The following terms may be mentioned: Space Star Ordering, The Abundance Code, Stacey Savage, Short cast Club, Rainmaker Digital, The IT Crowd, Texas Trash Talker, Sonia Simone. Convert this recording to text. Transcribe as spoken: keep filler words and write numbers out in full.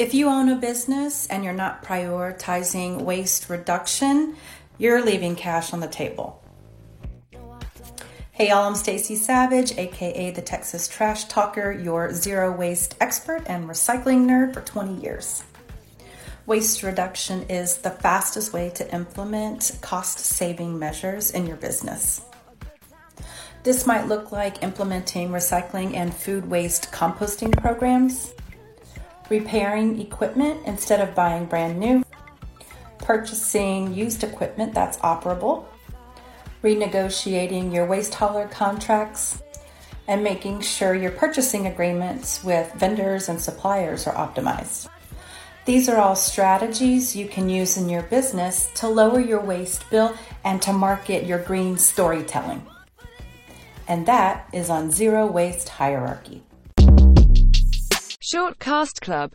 If you own a business and you're not prioritizing waste reduction, you're leaving cash on the table. Hey y'all, I'm Stacey Savage, aka the Texas Trash Talker, your zero waste expert and recycling nerd for twenty years. Waste reduction is the fastest way to implement cost-saving measures in your business. This might look like implementing recycling and food waste composting programs, repairing equipment instead of buying brand new, purchasing used equipment that's operable, renegotiating your waste hauler contracts, and making sure your purchasing agreements with vendors and suppliers are optimized. These are all strategies you can use in your business to lower your waste bill and to market your green storytelling. And that is on Zero Waste Hierarchy. Short Cast Club.